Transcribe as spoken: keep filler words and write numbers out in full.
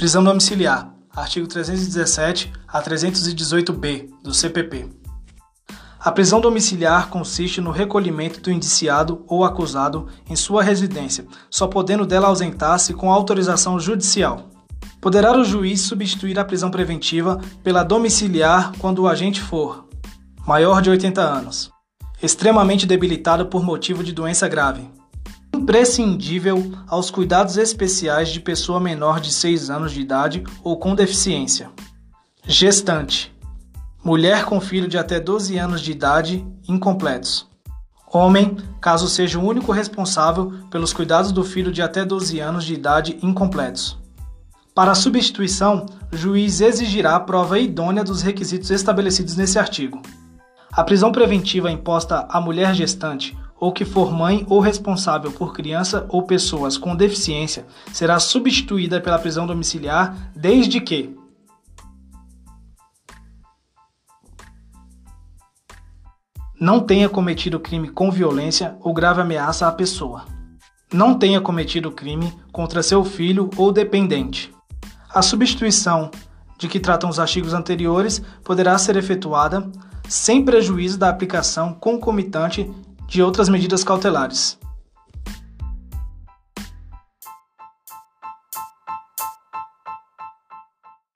Prisão domiciliar, artigo trezentos e dezessete a trezentos e dezoito B do C P P. A prisão domiciliar consiste no recolhimento do indiciado ou acusado em sua residência, só podendo dela ausentar-se com autorização judicial. Poderá o juiz substituir a prisão preventiva pela domiciliar quando o agente for maior de oitenta anos, extremamente debilitado por motivo de doença grave, imprescindível aos cuidados especiais de pessoa menor de seis anos de idade ou com deficiência, gestante, mulher com filho de até doze anos de idade incompletos, homem, caso seja o único responsável pelos cuidados do filho de até doze anos de idade incompletos. Para a substituição, o juiz exigirá prova idônea dos requisitos estabelecidos nesse artigo. A prisão preventiva imposta à mulher gestante ou que for mãe ou responsável por criança ou pessoas com deficiência será substituída pela prisão domiciliar desde que não tenha cometido crime com violência ou grave ameaça à pessoa, não tenha cometido crime contra seu filho ou dependente. A substituição de que tratam os artigos anteriores poderá ser efetuada sem prejuízo da aplicação concomitante de outras medidas cautelares.